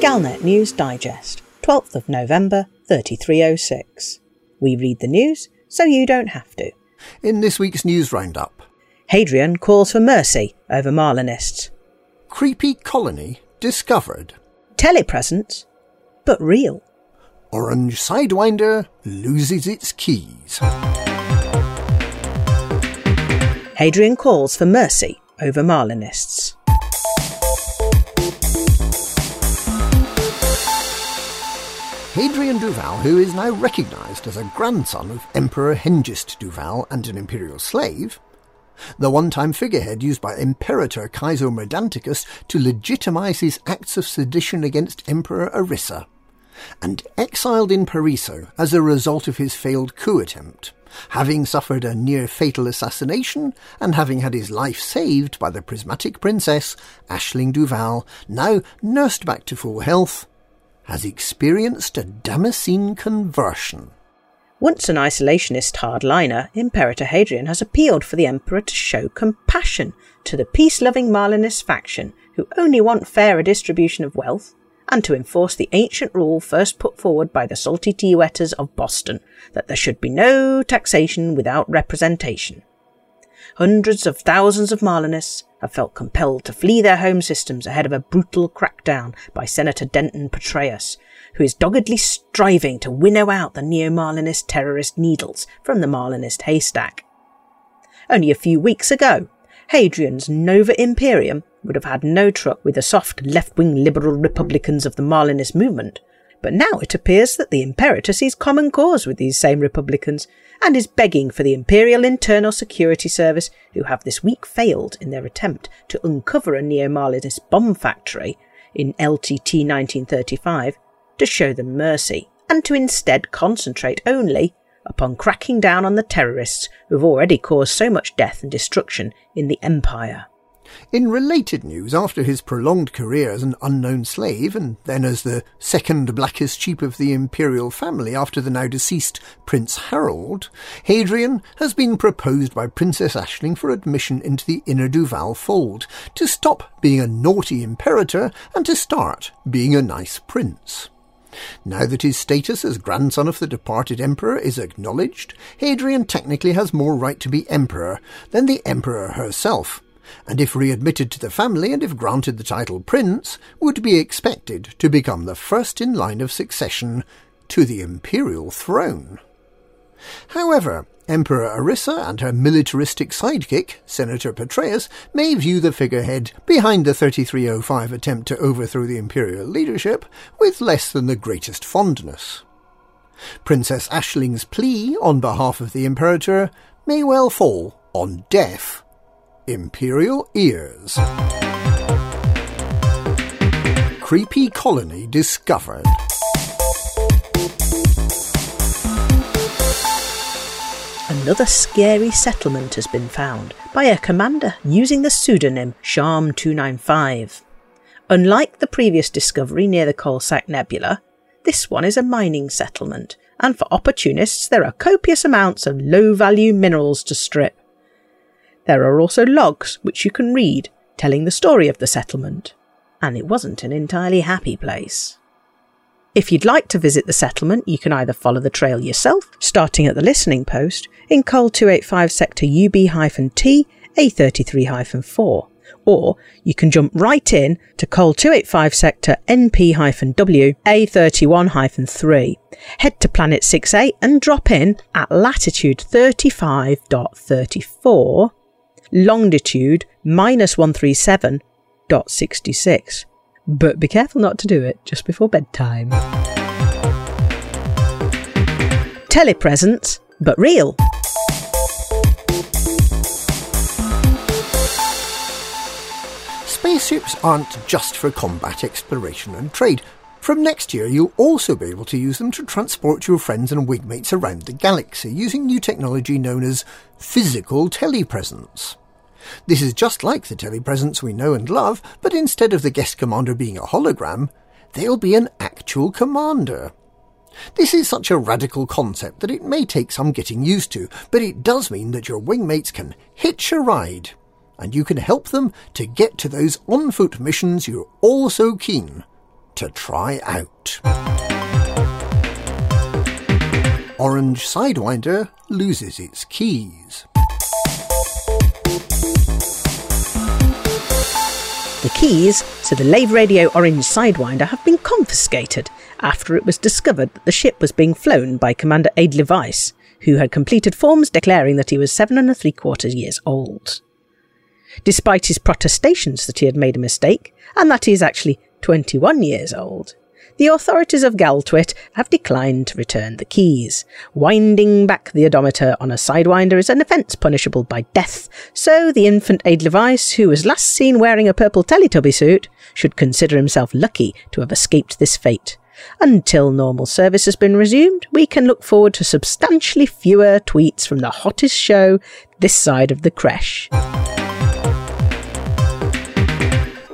Galnet News Digest, 12th of November, 3306. We read the news so you don't have to. In this week's news roundup: Hadrian calls for mercy over Marlinists. Creepy colony discovered. Telepresence, but real. Orange Sidewinder loses its keys. Hadrian calls for mercy over Marlinists. Adrian Duval, who is now recognised as a grandson of Emperor Hengist Duval and an imperial slave, the one-time figurehead used by Imperator Kaiso Merdanticus to legitimise his acts of sedition against Emperor Arissa, and exiled in Pariso as a result of his failed coup attempt, having suffered a near-fatal assassination and having had his life saved by the prismatic princess, Aisling Duval, now nursed back to full health, has experienced a Damascene conversion. Once an isolationist hardliner, Imperator Hadrian has appealed for the Emperor to show compassion to the peace-loving Marlinist faction who only want fairer distribution of wealth, and to enforce the ancient rule first put forward by the salty tea wetters of Boston, that there should be no taxation without representation. Hundreds of thousands of Marlinists have felt compelled to flee their home systems ahead of a brutal crackdown by Senator Denton Petraeus, who is doggedly striving to winnow out the Neo-Marlinist terrorist needles from the Marlinist haystack. Only a few weeks ago, Hadrian's Nova Imperium would have had no truck with the soft left-wing liberal republicans of the Marlinist movement, but now it appears that the Imperator sees common cause with these same republicans and is begging for the Imperial Internal Security Service, who have this week failed in their attempt to uncover a Neo-Marlinist bomb factory in LTT 1935, to show them mercy and to instead concentrate only upon cracking down on the terrorists who have already caused so much death and destruction in the Empire. In related news, after his prolonged career as an unknown slave and then as the second blackest sheep of the imperial family after the now deceased Prince Harold, Hadrian has been proposed by Princess Aisling for admission into the inner Duval fold, to stop being a naughty imperator and to start being a nice prince. Now that his status as grandson of the departed emperor is acknowledged, Hadrian technically has more right to be emperor than the emperor herself, and if readmitted to the family and if granted the title prince, would be expected to become the first in line of succession to the imperial throne. However, Emperor Arissa and her militaristic sidekick, Senator Petraeus, may view the figurehead behind the 3305 attempt to overthrow the imperial leadership with less than the greatest fondness. Princess Aisling's plea on behalf of the Imperator may well fall on deaf imperial ears. Creepy colony discovered. Another scary settlement has been found by a commander using the pseudonym Sharm 295. Unlike the previous discovery near the Coalsack Nebula, this one is a mining settlement, and for opportunists there are copious amounts of low-value minerals to strip. There are also logs which you can read telling the story of the settlement, and it wasn't an entirely happy place. If you'd like to visit the settlement, you can either follow the trail yourself, starting at the listening post in Col 285 Sector UB-T A33-4, or you can jump right in to Col 285 Sector NP-W A31-3, head to Planet 6A and drop in at latitude 35.34, longitude -137.66. But be careful not to do it just before bedtime. Telepresence, but real. Spaceships aren't just for combat, exploration and trade. From next year, you'll also be able to use them to transport your friends and wingmates around the galaxy using new technology known as physical telepresence. This is just like the telepresence we know and love, but instead of the guest commander being a hologram, they'll be an actual commander. This is such a radical concept that it may take some getting used to, but it does mean that your wingmates can hitch a ride, and you can help them to get to those on-foot missions you're all so keen to try out. Orange Sidewinder loses its keys. The keys to the Lave Radio Orange Sidewinder have been confiscated after it was discovered that the ship was being flown by Commander Aid Levice, who had completed forms declaring that he was 7 3/4 years old. Despite his protestations that he had made a mistake, and that he is actually 21 years old, the authorities of Galtwit have declined to return the keys. Winding back the odometer on a Sidewinder is an offence punishable by death, so the infant Aid Levice, who was last seen wearing a purple Teletubby suit, should consider himself lucky to have escaped this fate. Until normal service has been resumed, we can look forward to substantially fewer tweets from the hottest show this side of the creche.